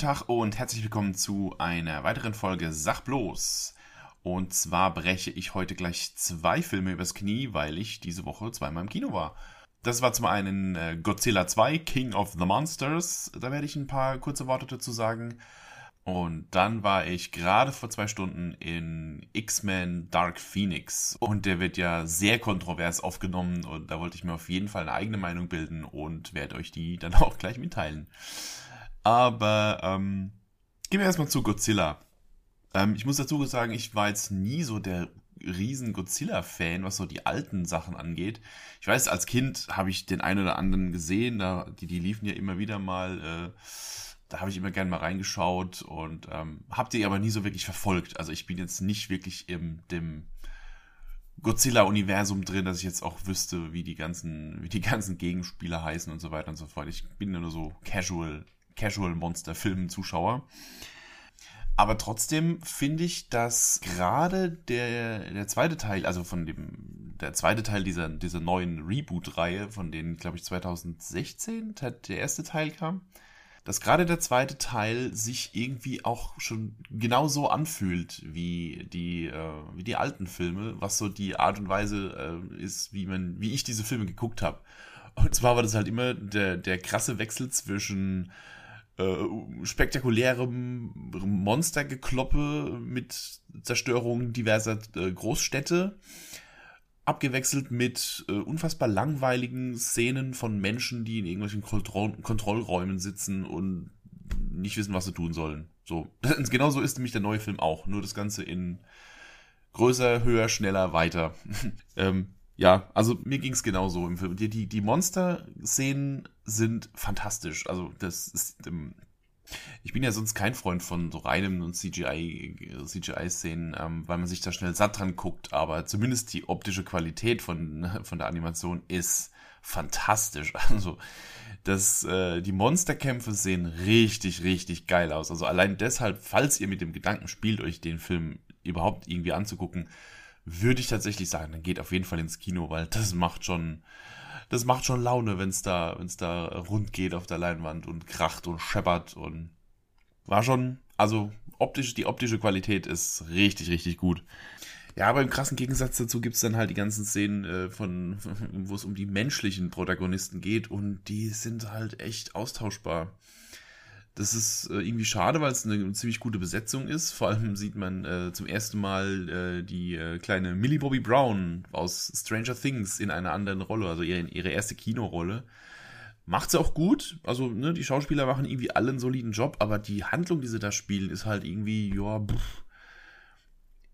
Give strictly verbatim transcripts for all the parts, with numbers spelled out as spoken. Guten Tag und herzlich willkommen zu einer weiteren Folge Sag bloß. Und zwar breche ich heute gleich zwei Filme übers Knie, weil ich diese Woche zweimal im Kino war. Das war zum einen Godzilla zwei, King of the Monsters, da werde ich ein paar kurze Worte dazu sagen. Und dann war ich gerade vor zwei Stunden in X-Men Dark Phoenix. Und der wird ja sehr kontrovers aufgenommen und da wollte ich mir auf jeden Fall eine eigene Meinung bilden und werde euch die dann auch gleich mitteilen. Aber ähm, gehen wir erstmal zu Godzilla. Ähm, ich muss dazu sagen, ich war jetzt nie so der riesen Godzilla-Fan, was so die alten Sachen angeht. Ich weiß, als Kind habe ich den einen oder anderen gesehen, da, die, die liefen ja immer wieder mal, äh, da habe ich immer gerne mal reingeschaut und ähm, habe die aber nie so wirklich verfolgt. Also ich bin jetzt nicht wirklich im dem Godzilla-Universum drin, dass ich jetzt auch wüsste, wie die ganzen, wie die ganzen Gegenspieler heißen und so weiter und so fort. Ich bin nur so casual Casual-Monster-Film-Zuschauer. Aber trotzdem finde ich, dass gerade der, der zweite Teil, also von dem, der zweite Teil dieser, dieser neuen Reboot-Reihe, von denen, glaube ich, zwanzig sechzehn der erste Teil kam, dass gerade der zweite Teil sich irgendwie auch schon genauso anfühlt wie die, äh, wie die alten Filme, was so die Art und Weise äh, ist, wie man, wie ich diese Filme geguckt habe. Und zwar war das halt immer der, der krasse Wechsel zwischen spektakulärem Monstergekloppe mit Zerstörung diverser Großstädte, abgewechselt mit unfassbar langweiligen Szenen von Menschen, die in irgendwelchen Kontroll- Kontrollräumen sitzen und nicht wissen, was sie tun sollen. So, das, genau so ist nämlich der neue Film auch, nur das Ganze in größer, höher, schneller, weiter. ähm, Ja, also mir ging's genauso im Film. Die, die, die Monster-Szenen sind fantastisch. Also das ist, ähm, ich bin ja sonst kein Freund von so reinem C G I-Szenen, ähm, weil man sich da schnell satt dran guckt. Aber zumindest die optische Qualität von, von der Animation ist fantastisch. Also das, äh, die Monsterkämpfe sehen richtig, richtig geil aus. Also allein deshalb, falls ihr mit dem Gedanken spielt, euch den Film überhaupt irgendwie anzugucken, würde ich tatsächlich sagen, dann geht auf jeden Fall ins Kino, weil das macht schon, das macht schon Laune, wenn es da, wenn es da rund geht auf der Leinwand und kracht und scheppert und war schon, also optisch, die optische Qualität ist richtig, richtig gut. Ja, aber im krassen Gegensatz dazu gibt es dann halt die ganzen Szenen äh, von, wo es um die menschlichen Protagonisten geht und die sind halt echt austauschbar. Das ist irgendwie schade, weil es eine ziemlich gute Besetzung ist. Vor allem sieht man äh, zum ersten Mal äh, die äh, kleine Millie Bobby Brown aus Stranger Things in einer anderen Rolle, also ihre, ihre erste Kinorolle. Macht sie auch gut, also ne, die Schauspieler machen irgendwie alle einen soliden Job, aber die Handlung, die sie da spielen, ist halt irgendwie, ja, pff,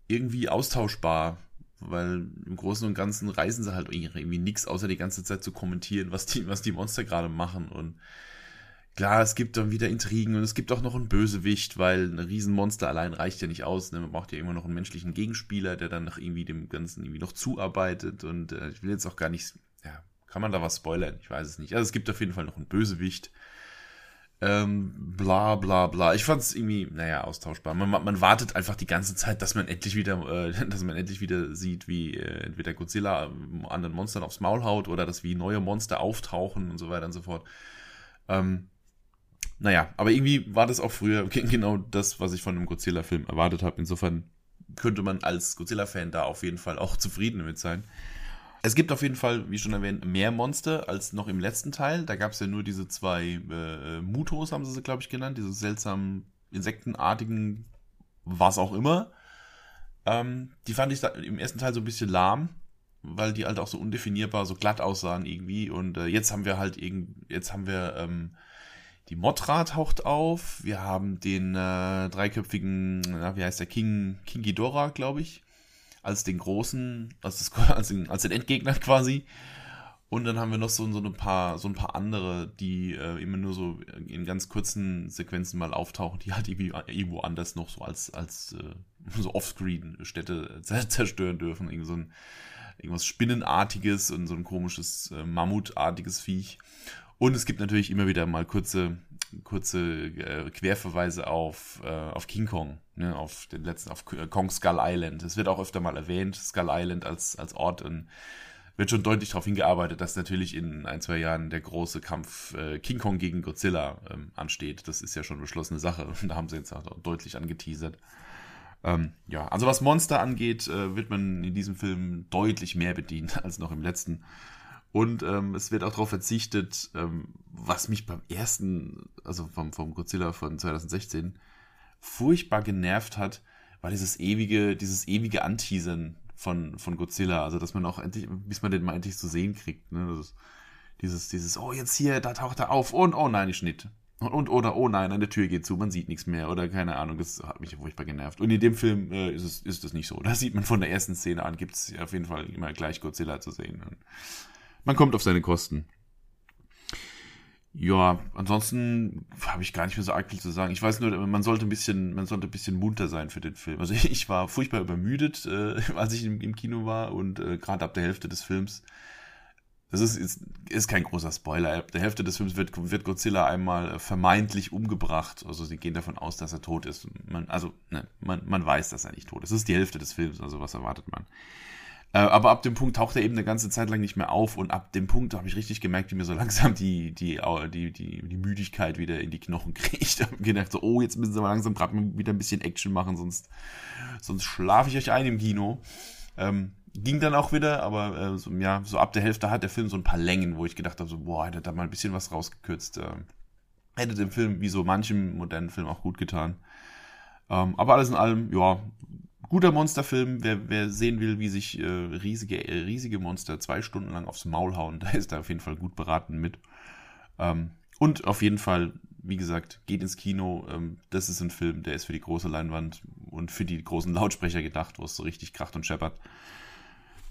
irgendwie austauschbar. Weil im Großen und Ganzen reißen sie halt irgendwie nichts, außer die ganze Zeit zu kommentieren, was die, was die Monster gerade machen und klar, es gibt dann wieder Intrigen und es gibt auch noch einen Bösewicht, weil ein Riesenmonster allein reicht ja nicht aus. Ne? Man braucht ja immer noch einen menschlichen Gegenspieler, der dann nach irgendwie dem Ganzen irgendwie noch zuarbeitet. Und äh, ich will jetzt auch gar nicht, ja, kann man da was spoilern? Ich weiß es nicht. Also es gibt auf jeden Fall noch einen Bösewicht. Ähm, bla bla bla. Ich fand es irgendwie, naja, austauschbar. Man, man wartet einfach die ganze Zeit, dass man endlich wieder, äh, dass man endlich wieder sieht, wie äh, entweder Godzilla anderen Monstern aufs Maul haut oder dass wie neue Monster auftauchen und so weiter und so fort. Ähm, Naja, aber irgendwie war das auch früher genau das, was ich von einem Godzilla-Film erwartet habe. Insofern könnte man als Godzilla-Fan da auf jeden Fall auch zufrieden damit sein. Es gibt auf jeden Fall, wie schon erwähnt, mehr Monster als noch im letzten Teil. Da gab es ja nur diese zwei äh, Mutos, haben sie sie, glaube ich, genannt. Diese seltsamen, insektenartigen, was auch immer. Ähm, die fand ich da im ersten Teil so ein bisschen lahm, weil die halt auch so undefinierbar, so glatt aussahen irgendwie. Und äh, jetzt haben wir halt irgend, jetzt haben wir... Ähm, Die Mothra taucht auf, wir haben den äh, dreiköpfigen, na, wie heißt der, King, King Ghidorah, glaube ich, als den großen, als, das, als, den, als den Endgegner quasi. Und dann haben wir noch so, so, ein, paar, so ein paar andere, die äh, immer nur so in ganz kurzen Sequenzen mal auftauchen, die halt irgendwo anders noch so als, als äh, so Offscreen-Städte zerstören dürfen. Irgend so ein, irgendwas Spinnenartiges und so ein komisches äh, Mammutartiges Viech. Und es gibt natürlich immer wieder mal kurze, kurze äh, Querverweise auf, äh, auf King Kong, ne, auf den letzten, auf Kong Skull Island. Es wird auch öfter mal erwähnt, Skull Island als, als Ort in wird schon deutlich darauf hingearbeitet, dass natürlich in ein, zwei Jahren der große Kampf äh, King Kong gegen Godzilla ähm, ansteht. Das ist ja schon beschlossene Sache. Da haben sie jetzt auch deutlich angeteasert. Ähm, ja, also was Monster angeht, äh, wird man in diesem Film deutlich mehr bedient als noch im letzten. Und ähm, es wird auch darauf verzichtet, ähm, was mich beim ersten, also vom, vom Godzilla von zwanzig sechzehn, furchtbar genervt hat, war dieses ewige, dieses ewige Anteasern von, von Godzilla. Also, dass man auch endlich, bis man den mal endlich zu sehen kriegt. Ne? Das, dieses, dieses, oh, jetzt hier, da taucht er auf und oh nein, ich schnitt. Und, und oder oh nein, eine Tür geht zu, man sieht nichts mehr oder keine Ahnung, das hat mich furchtbar genervt. Und in dem Film äh, ist es ist das nicht so. Da sieht man von der ersten Szene an, gibt es auf jeden Fall immer gleich Godzilla zu sehen. Und man kommt auf seine Kosten. Ja, ansonsten habe ich gar nicht mehr so arg viel zu sagen. Ich weiß nur, man sollte ein bisschen, man sollte ein bisschen munter sein für den Film. Also ich war furchtbar übermüdet, äh, als ich im, im Kino war und äh, gerade ab der Hälfte des Films. Das ist, ist, ist kein großer Spoiler. Ab der Hälfte des Films wird, wird Godzilla einmal vermeintlich umgebracht. Also sie gehen davon aus, dass er tot ist. Man, also ne, man, man weiß, dass er nicht tot ist. Das ist die Hälfte des Films, also was erwartet man? Aber ab dem Punkt taucht er eben eine ganze Zeit lang nicht mehr auf und ab dem Punkt habe ich richtig gemerkt, wie mir so langsam die, die, die, die, die Müdigkeit wieder in die Knochen kriegt. Ich habe gedacht, so, oh, jetzt müssen sie mal langsam gerade wieder ein bisschen Action machen, sonst, sonst schlafe ich euch ein im Kino. Ähm, ging dann auch wieder, aber äh, so, ja, so ab der Hälfte hat der Film so ein paar Längen, wo ich gedacht habe, so, boah, hätte da mal ein bisschen was rausgekürzt. Ähm, hätte dem Film, wie so manchem modernen Film, auch gut getan. Ähm, aber alles in allem, ja, guter Monsterfilm, wer, wer sehen will, wie sich äh, riesige, äh, riesige Monster zwei Stunden lang aufs Maul hauen, da ist er auf jeden Fall gut beraten mit. Ähm, und auf jeden Fall, wie gesagt, geht ins Kino. Ähm, das ist ein Film, der ist für die große Leinwand und für die großen Lautsprecher gedacht, wo es so richtig kracht und scheppert.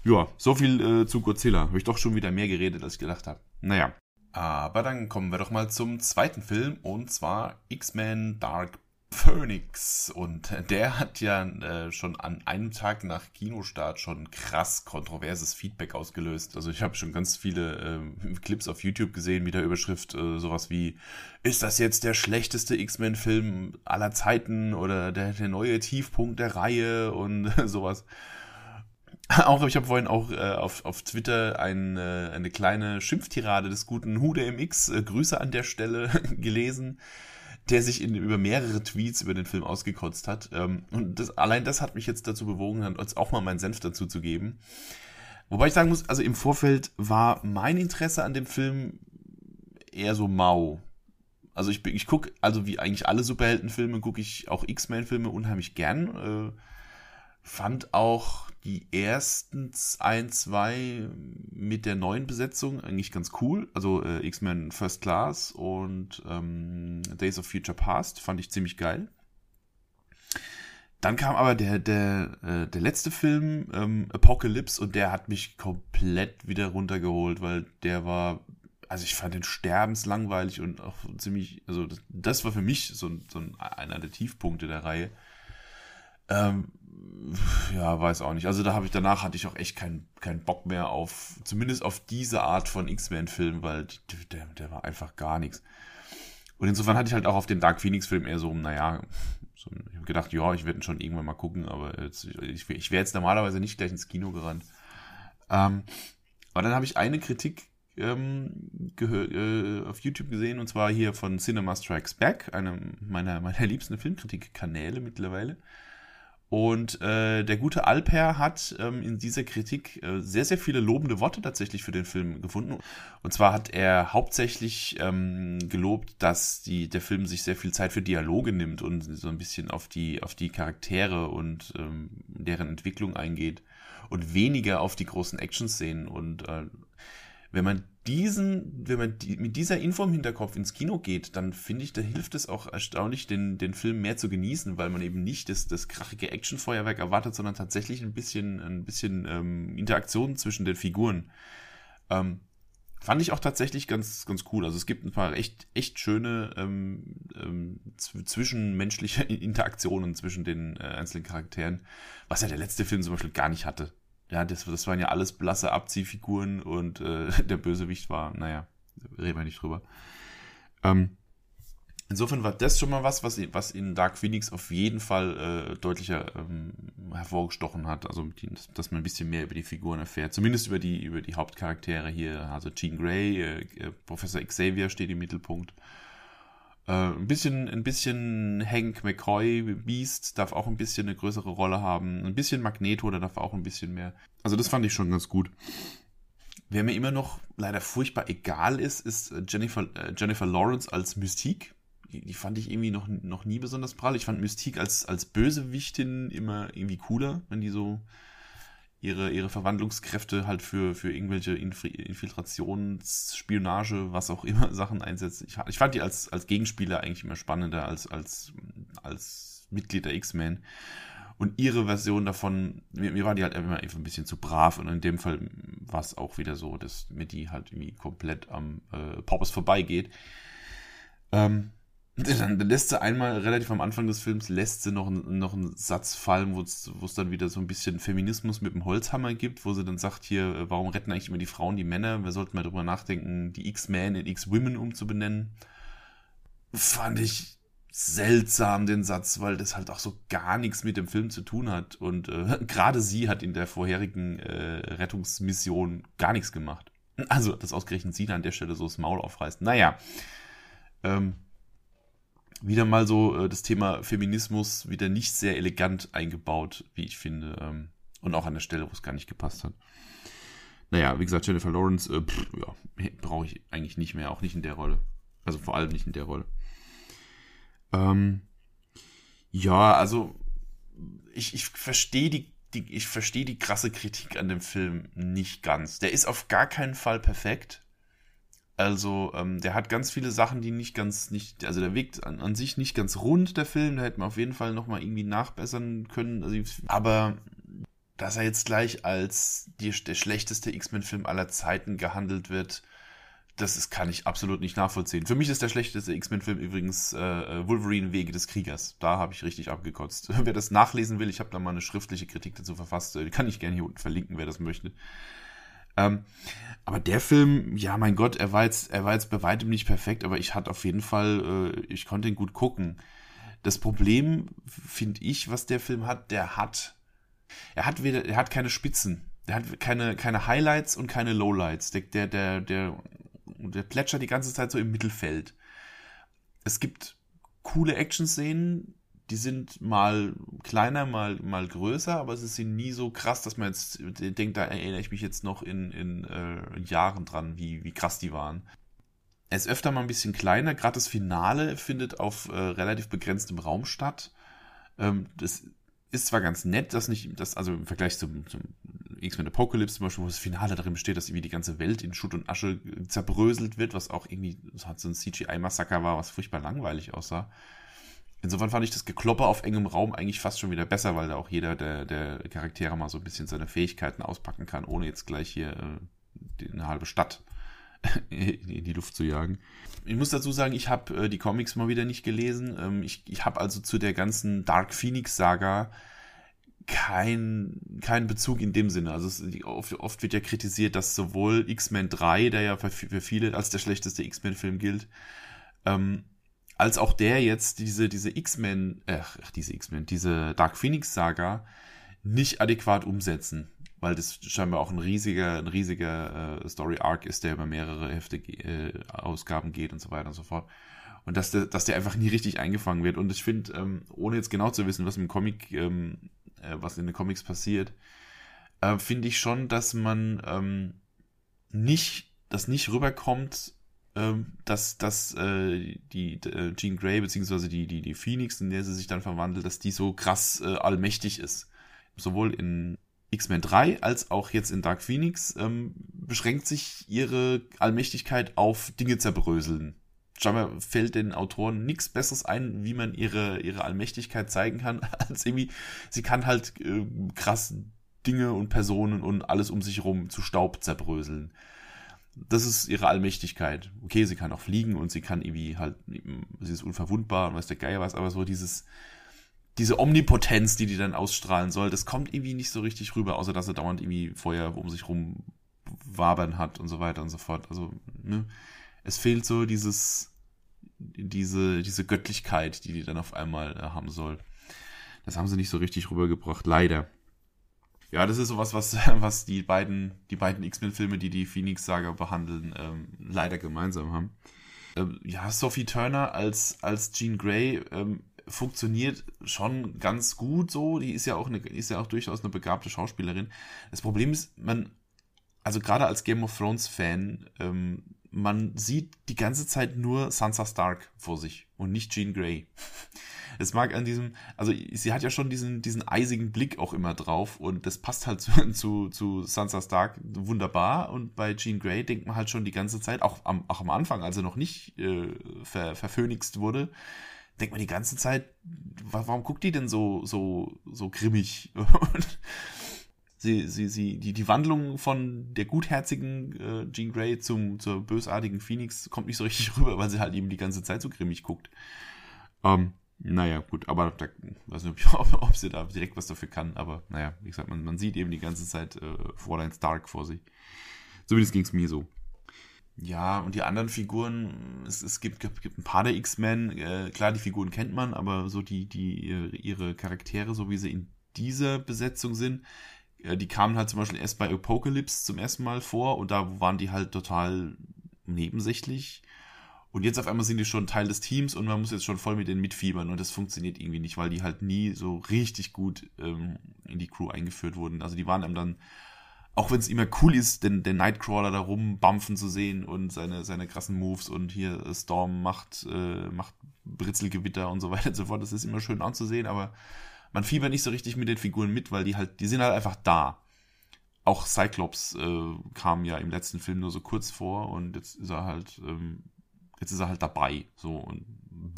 Ja, so viel äh, zu Godzilla. Habe ich doch schon wieder mehr geredet, als ich gedacht habe. Naja, aber dann kommen wir doch mal zum zweiten Film und zwar X-Men Dark Phoenix, und der hat ja äh, schon an einem Tag nach Kinostart schon krass kontroverses Feedback ausgelöst. Also ich habe schon ganz viele äh, Clips auf YouTube gesehen mit der Überschrift äh, sowas wie, ist das jetzt der schlechteste X-Men-Film aller Zeiten oder der, der neue Tiefpunkt der Reihe und äh, sowas. Auch, ich habe vorhin auch äh, auf, auf Twitter ein, äh, eine kleine Schimpftirade des guten Hude M X, äh, Grüße an der Stelle, gelesen, der sich in, über mehrere Tweets über den Film ausgekotzt hat. Und das, allein das hat mich jetzt dazu bewogen, uns auch mal meinen Senf dazu zu geben. Wobei ich sagen muss, also im Vorfeld war mein Interesse an dem Film eher so mau. Also ich, ich gucke, also wie eigentlich alle Superheldenfilme, gucke ich auch X-Men-Filme unheimlich gern. Äh, fand auch die ersten ein, zwei mit der neuen Besetzung eigentlich ganz cool. Also äh, X-Men First Class und ähm, Days of Future Past fand ich ziemlich geil. Dann kam aber der, der, äh, der letzte Film, ähm, Apocalypse, und der hat mich komplett wieder runtergeholt, weil der war, also ich fand den sterbenslangweilig und auch ziemlich, also das, das war für mich so, so einer der Tiefpunkte der Reihe. Ähm, ja, weiß auch nicht. Also da habe ich, danach hatte ich auch echt keinen keinen Bock mehr auf, zumindest auf diese Art von X-Men-Film, weil die, der, der war einfach gar nichts. Und insofern hatte ich halt auch auf den Dark Phoenix-Film eher so, naja, so, ich habe gedacht, ja, ich werde ihn schon irgendwann mal gucken, aber jetzt, ich, ich wäre jetzt normalerweise nicht gleich ins Kino gerannt. Ähm, aber dann habe ich eine Kritik ähm, gehört, äh, auf YouTube gesehen, und zwar hier von Cinema Strikes Back, einem meiner, meiner liebsten Filmkritik-Kanäle mittlerweile. Und äh, der gute Alper hat ähm, in dieser Kritik äh, sehr, sehr viele lobende Worte tatsächlich für den Film gefunden. Und zwar hat er hauptsächlich ähm, gelobt, dass die, der Film sich sehr viel Zeit für Dialoge nimmt und so ein bisschen auf die, auf die Charaktere und ähm, deren Entwicklung eingeht und weniger auf die großen Action-Szenen. Und äh, wenn man diesen, wenn man die, mit dieser Info im Hinterkopf ins Kino geht, dann finde ich, da hilft es auch erstaunlich, den, den Film mehr zu genießen, weil man eben nicht das, das krachige Actionfeuerwerk erwartet, sondern tatsächlich ein bisschen, ein bisschen ähm, Interaktion zwischen den Figuren. Ähm, fand ich auch tatsächlich ganz, ganz cool. Also es gibt ein paar echt, echt schöne ähm, ähm, zwischenmenschliche Interaktionen zwischen den äh, einzelnen Charakteren, was ja der letzte Film zum Beispiel gar nicht hatte. Ja, das, das waren ja alles blasse Abziehfiguren und äh, der Bösewicht war, naja, reden wir nicht drüber. Ähm, Insofern war das schon mal was, was, was in Dark Phoenix auf jeden Fall äh, deutlicher ähm, hervorgestochen hat. Also, dass man ein bisschen mehr über die Figuren erfährt. Zumindest über die, über die Hauptcharaktere hier. Also Jean Grey, äh, Professor Xavier steht im Mittelpunkt. Äh, ein bisschen, ein bisschen Hank McCoy, Beast darf auch ein bisschen eine größere Rolle haben. Ein bisschen Magneto, der darf auch ein bisschen mehr. Also das fand ich schon ganz gut. Wer mir immer noch leider furchtbar egal ist, ist Jennifer, äh, Jennifer Lawrence als Mystique. Die fand ich irgendwie noch, noch nie besonders prall. Ich fand Mystique als, als Bösewichtin immer irgendwie cooler, wenn die so ihre, ihre Verwandlungskräfte halt für, für irgendwelche Infiltrations-, Spionage, was auch immer, Sachen einsetzt. Ich, ich fand die als, als Gegenspieler eigentlich immer spannender als, als, als Mitglied der X-Men. Und ihre Version davon, mir, mir war die halt immer ein bisschen zu brav. Und in dem Fall war es auch wieder so, dass mir die halt irgendwie komplett am äh, Poppers vorbeigeht. Ähm, Dann lässt sie einmal, relativ am Anfang des Films, lässt sie noch, noch einen Satz fallen, wo es dann wieder so ein bisschen Feminismus mit dem Holzhammer gibt, wo sie dann sagt, hier, warum retten eigentlich immer die Frauen die Männer? Wir sollten mal drüber nachdenken, die X-Men in X-Women umzubenennen. Fand ich seltsam, den Satz, weil das halt auch so gar nichts mit dem Film zu tun hat. Und äh, gerade sie hat in der vorherigen äh, Rettungsmission gar nichts gemacht. Also, dass ausgerechnet sie da an der Stelle so das Maul aufreißt. Naja, ähm, wieder mal so äh, das Thema Feminismus wieder nicht sehr elegant eingebaut, wie ich finde. Ähm, und auch an der Stelle, wo es gar nicht gepasst hat. Naja, wie gesagt, Jennifer Lawrence äh, pff, ja, brauche ich eigentlich nicht mehr. Auch nicht in der Rolle. Also vor allem nicht in der Rolle. Ähm, ja, also ich, ich verstehe die, die, ich verstehe die krasse Kritik an dem Film nicht ganz. Der ist auf gar keinen Fall perfekt. Also, ähm, der hat ganz viele Sachen, die nicht ganz, nicht, also der Weg an, an sich nicht ganz rund, der Film, da hätten wir auf jeden Fall nochmal irgendwie nachbessern können. Also, aber, dass er jetzt gleich als die, der schlechteste X-Men-Film aller Zeiten gehandelt wird, das ist, kann ich absolut nicht nachvollziehen. Für mich ist der schlechteste X-Men-Film übrigens äh, Wolverine Wege des Kriegers. Da habe ich richtig abgekotzt. Wer das nachlesen will, ich habe da mal eine schriftliche Kritik dazu verfasst, die kann ich gerne hier unten verlinken, wer das möchte. Ähm, aber der Film, ja mein Gott, er war jetzt, er war jetzt bei weitem nicht perfekt, aber ich hatte auf jeden Fall, äh, ich konnte ihn gut gucken. Das Problem, finde ich, was der Film hat, der hat, er hat weder, er hat keine Spitzen, er hat keine, keine Highlights und keine Lowlights. Der, der, der, der, der plätschert die ganze Zeit so im Mittelfeld. Es gibt coole Action-Szenen, die sind mal kleiner, mal, mal größer, aber es sind nie so krass, dass man jetzt denkt, da erinnere ich mich jetzt noch in, in äh, Jahren dran, wie, wie krass die waren. Er ist öfter mal ein bisschen kleiner, gerade das Finale findet auf äh, relativ begrenztem Raum statt. Ähm, das ist zwar ganz nett, dass nicht, dass, also im Vergleich zum, zum X-Men Apocalypse zum Beispiel, wo das Finale darin besteht, dass irgendwie die ganze Welt in Schutt und Asche zerbröselt wird, was auch irgendwie so ein C G I-Massaker war, was furchtbar langweilig aussah. Insofern fand ich das Gekloppe auf engem Raum eigentlich fast schon wieder besser, weil da auch jeder der, der Charaktere mal so ein bisschen seine Fähigkeiten auspacken kann, ohne jetzt gleich hier äh, eine halbe Stadt in die Luft zu jagen. Ich muss dazu sagen, ich habe äh, die Comics mal wieder nicht gelesen. Ähm, ich ich habe also zu der ganzen Dark Phoenix Saga kein, kein Bezug in dem Sinne. Also es, oft, oft wird ja kritisiert, dass sowohl X-Men drei, der ja für, für viele als der schlechteste X-Men-Film gilt, ähm, als auch der jetzt diese, diese X-Men, ach, diese X-Men, diese Dark Phoenix Saga nicht adäquat umsetzen, weil das scheinbar auch ein riesiger, ein riesiger äh, Story Arc ist, der über mehrere Hefte, äh, Ausgaben geht und so weiter und so fort. Und dass der, dass der einfach nie richtig eingefangen wird. Und ich finde, ähm, ohne jetzt genau zu wissen, was im Comic, ähm, äh, was in den Comics passiert, äh, finde ich schon, dass man, ähm, nicht, das nicht rüberkommt, dass, dass äh, die äh, Jean Grey beziehungsweise die, die, die Phoenix, in der sie sich dann verwandelt, dass die so krass äh, allmächtig ist. Sowohl in X-Men drei als auch jetzt in Dark Phoenix ähm, beschränkt sich ihre Allmächtigkeit auf Dinge zerbröseln. Scheinbar fällt den Autoren nichts Besseres ein, wie man ihre, ihre Allmächtigkeit zeigen kann, als irgendwie, sie kann halt äh, krass Dinge und Personen und alles um sich herum zu Staub zerbröseln. Das ist ihre Allmächtigkeit. Okay, sie kann auch fliegen und sie kann irgendwie halt, sie ist unverwundbar und weiß der Geier was, aber so dieses, diese Omnipotenz, die die dann ausstrahlen soll, das kommt irgendwie nicht so richtig rüber, außer dass er dauernd irgendwie Feuer um sich rum wabern hat und so weiter und so fort. Also, ne, es fehlt so dieses, diese, diese Göttlichkeit, die die dann auf einmal äh, haben soll. Das haben sie nicht so richtig rübergebracht, leider. Ja, das ist sowas, was, was die beiden, die beiden X-Men-Filme, die die Phoenix-Saga behandeln, ähm, leider gemeinsam haben. Ähm, ja, Sophie Turner als, als Jean Grey ähm, funktioniert schon ganz gut so. Die ist ja auch eine, ist ja auch durchaus eine begabte Schauspielerin. Das Problem ist, man, also gerade als Game of Thrones-Fan, ähm, man sieht die ganze Zeit nur Sansa Stark vor sich und nicht Jean Grey. Es mag an diesem, also sie hat ja schon diesen, diesen eisigen Blick auch immer drauf und das passt halt zu, zu, zu Sansa Stark wunderbar und bei Jean Grey denkt man halt schon die ganze Zeit, auch am, auch am Anfang, als sie noch nicht äh, ver, verphönixt wurde, denkt man die ganze Zeit, warum guckt die denn so, so, so grimmig? Und Sie, sie, sie, die, die Wandlung von der gutherzigen äh, Jean Grey zum, zur bösartigen Phoenix kommt nicht so richtig rüber, weil sie halt eben die ganze Zeit so grimmig guckt. Ähm, naja, gut, aber da weiß nicht, ob, ob sie da direkt was dafür kann, aber naja, wie gesagt, man, man sieht eben die ganze Zeit äh, Fräulein Stark vor sich. Zumindest ging es mir so. Ja, und die anderen Figuren, es, es gibt, gibt ein paar der X-Men, äh, klar, die Figuren kennt man, aber so die, die ihre Charaktere, so wie sie in dieser Besetzung sind, die kamen halt zum Beispiel erst bei Apocalypse zum ersten Mal vor und da waren die halt total nebensächlich. Und jetzt auf einmal sind die schon Teil des Teams und man muss jetzt schon voll mit denen mitfiebern und das funktioniert irgendwie nicht, weil die halt nie so richtig gut ähm, in die Crew eingeführt wurden. Also die waren einem dann, auch wenn es immer cool ist, den, den Nightcrawler da rumbampfen zu sehen und seine, seine krassen Moves und hier Storm macht, äh, macht Britzelgewitter und so weiter und so fort. Das ist immer schön anzusehen, aber man fiebert nicht so richtig mit den Figuren mit, weil die halt, die sind halt einfach da. Auch Cyclops äh, kam ja im letzten Film nur so kurz vor und jetzt ist er halt, ähm, jetzt ist er halt dabei. So und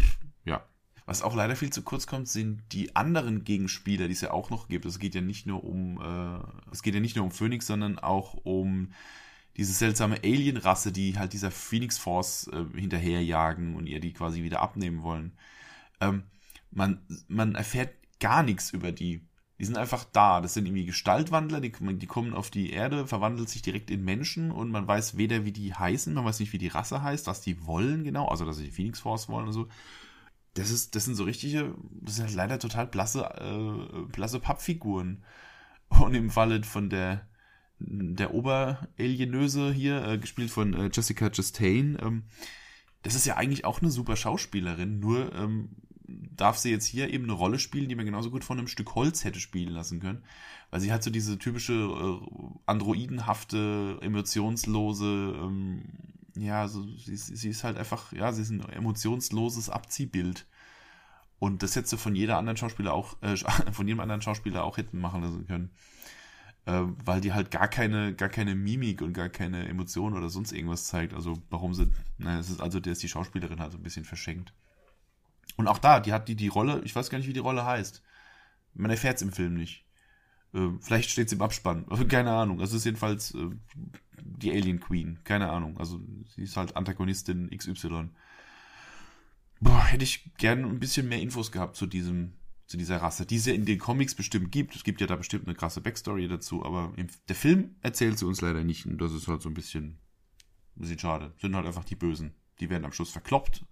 pff, ja. Was auch leider viel zu kurz kommt, sind die anderen Gegenspieler, die es ja auch noch gibt. Es geht ja nicht nur um, äh, es geht ja nicht nur um Phoenix, sondern auch um diese seltsame Alien-Rasse, die halt dieser Phoenix Force äh, hinterherjagen und ihr die quasi wieder abnehmen wollen. Ähm, man, man erfährt gar nichts über die. Die sind einfach da. Das sind irgendwie Gestaltwandler, die, die kommen auf die Erde, verwandeln sich direkt in Menschen und man weiß weder, wie die heißen, man weiß nicht, wie die Rasse heißt, was die wollen genau, also dass sie die Phoenix Force wollen und so. Das ist, das sind so richtige, das sind halt leider total blasse, äh, blasse Pappfiguren. Und im Falle von der, der Oberalienöse hier, äh, gespielt von äh, Jessica Chastain, ähm, das ist ja eigentlich auch eine super Schauspielerin, nur, ähm, darf sie jetzt hier eben eine Rolle spielen, die man genauso gut von einem Stück Holz hätte spielen lassen können. Weil sie hat so diese typische äh, androidenhafte, emotionslose, ähm, ja, so, sie, sie ist halt einfach, ja, sie ist ein emotionsloses Abziehbild. Und das hätte sie von jeder anderen Schauspieler auch, äh, von jedem anderen Schauspieler auch hätten machen lassen können. Äh, weil die halt gar keine, gar keine Mimik und gar keine Emotion oder sonst irgendwas zeigt. Also warum sie, naja, es ist also, der ist die Schauspielerin halt so ein bisschen verschenkt. Und auch da, die hat die, die Rolle, ich weiß gar nicht, wie die Rolle heißt. Man erfährt es im Film nicht. Äh, vielleicht steht es im Abspann, keine Ahnung. Also es ist jedenfalls äh, die Alien Queen, keine Ahnung. Also sie ist halt Antagonistin X Y. Boah, hätte ich gerne ein bisschen mehr Infos gehabt zu diesem, zu dieser Rasse, die es ja in den Comics bestimmt gibt. Es gibt ja da bestimmt eine krasse Backstory dazu, aber im, der Film erzählt sie uns leider nicht. Und das ist halt so ein bisschen, ein bisschen schade. Sind halt einfach die Bösen. Die werden am Schluss verkloppt.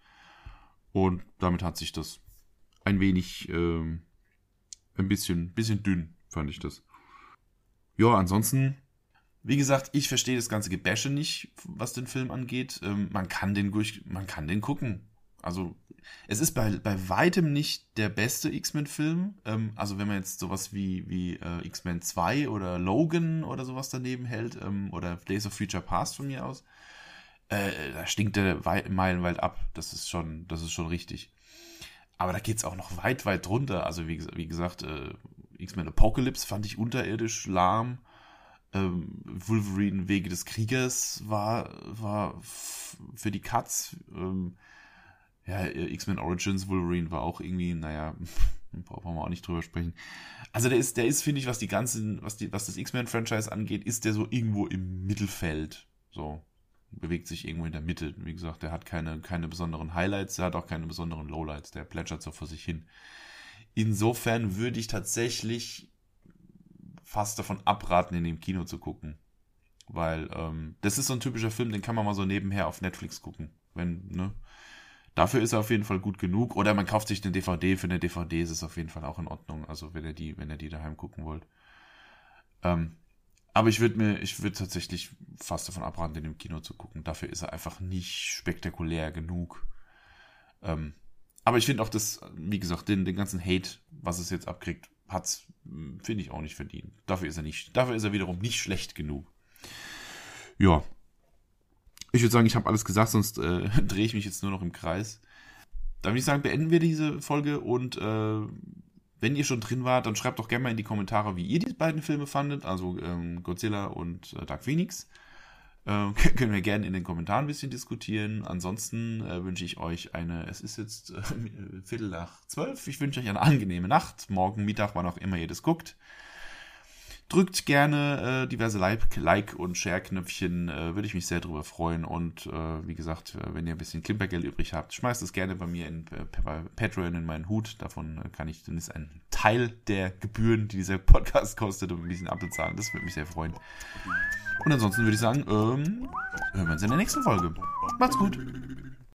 Und damit hat sich das ein wenig, ähm, ein bisschen, bisschen dünn, fand ich das. Ja, ansonsten, wie gesagt, ich verstehe das ganze Gebäsche nicht, was den Film angeht. Ähm, man kann den durch, man kann den gucken. Also, es ist bei, bei weitem nicht der beste X-Men-Film. Ähm, also, wenn man jetzt sowas wie, wie äh, X-Men zwei oder Logan oder sowas daneben hält, ähm, oder Days of Future Past von mir aus, Äh, da stinkt der meilenweit ab. Das ist schon, das ist schon richtig. Aber da geht's auch noch weit, weit drunter. Also wie, wie gesagt, äh, X-Men Apocalypse fand ich unterirdisch, lahm. Ähm, Wolverine Wege des Kriegers war, war f- für die Katz. Ähm, ja, X-Men Origins Wolverine war auch irgendwie, naja, brauchen wir auch nicht drüber sprechen. Also der ist, der ist, finde ich, was die ganzen, was die, was das X-Men-Franchise angeht, ist der so irgendwo im Mittelfeld. So. Bewegt sich irgendwo in der Mitte. Wie gesagt, der hat keine, keine besonderen Highlights, der hat auch keine besonderen Lowlights, der plätschert so vor sich hin. Insofern würde ich tatsächlich fast davon abraten, in dem Kino zu gucken. Weil ähm, das ist so ein typischer Film, den kann man mal so nebenher auf Netflix gucken. Wenn, ne? Dafür ist er auf jeden Fall gut genug. Oder man kauft sich eine D V D. Für eine D V D ist es auf jeden Fall auch in Ordnung. Also wenn ihr die, wenn ihr die daheim gucken wollt. Ähm, aber ich würde mir, ich würde tatsächlich fast davon abraten, den im Kino zu gucken. Dafür ist er einfach nicht spektakulär genug. Ähm, aber ich finde auch, dass, wie gesagt, den, den ganzen Hate, was es jetzt abkriegt, hat's, finde ich, auch nicht verdient. Dafür ist er nicht, dafür ist er wiederum nicht schlecht genug. Ja. Ich würde sagen, ich habe alles gesagt, sonst äh, drehe ich mich jetzt nur noch im Kreis. Dann würde ich sagen, beenden wir diese Folge und äh, wenn ihr schon drin wart, dann schreibt doch gerne mal in die Kommentare, wie ihr die beiden Filme fandet, also ähm, Godzilla und äh, Dark Phoenix. Äh, können wir gerne in den Kommentaren ein bisschen diskutieren. Ansonsten äh, wünsche ich euch eine, es ist jetzt äh, Viertel nach zwölf, ich wünsche euch eine angenehme Nacht, morgen, Mittag, wann auch immer ihr das guckt. Drückt gerne äh, diverse Like-, Like- und Share-Knöpfchen, äh, würde ich mich sehr drüber freuen. Und äh, wie gesagt, wenn ihr ein bisschen Klimpergeld übrig habt, schmeißt es gerne bei mir in, äh, bei Patreon in meinen Hut. Davon kann ich zumindest einen Teil der Gebühren, die dieser Podcast kostet, um ein bisschen abbezahlen. Das würde mich sehr freuen. Und ansonsten würde ich sagen, ähm, hören wir uns in der nächsten Folge. Macht's gut!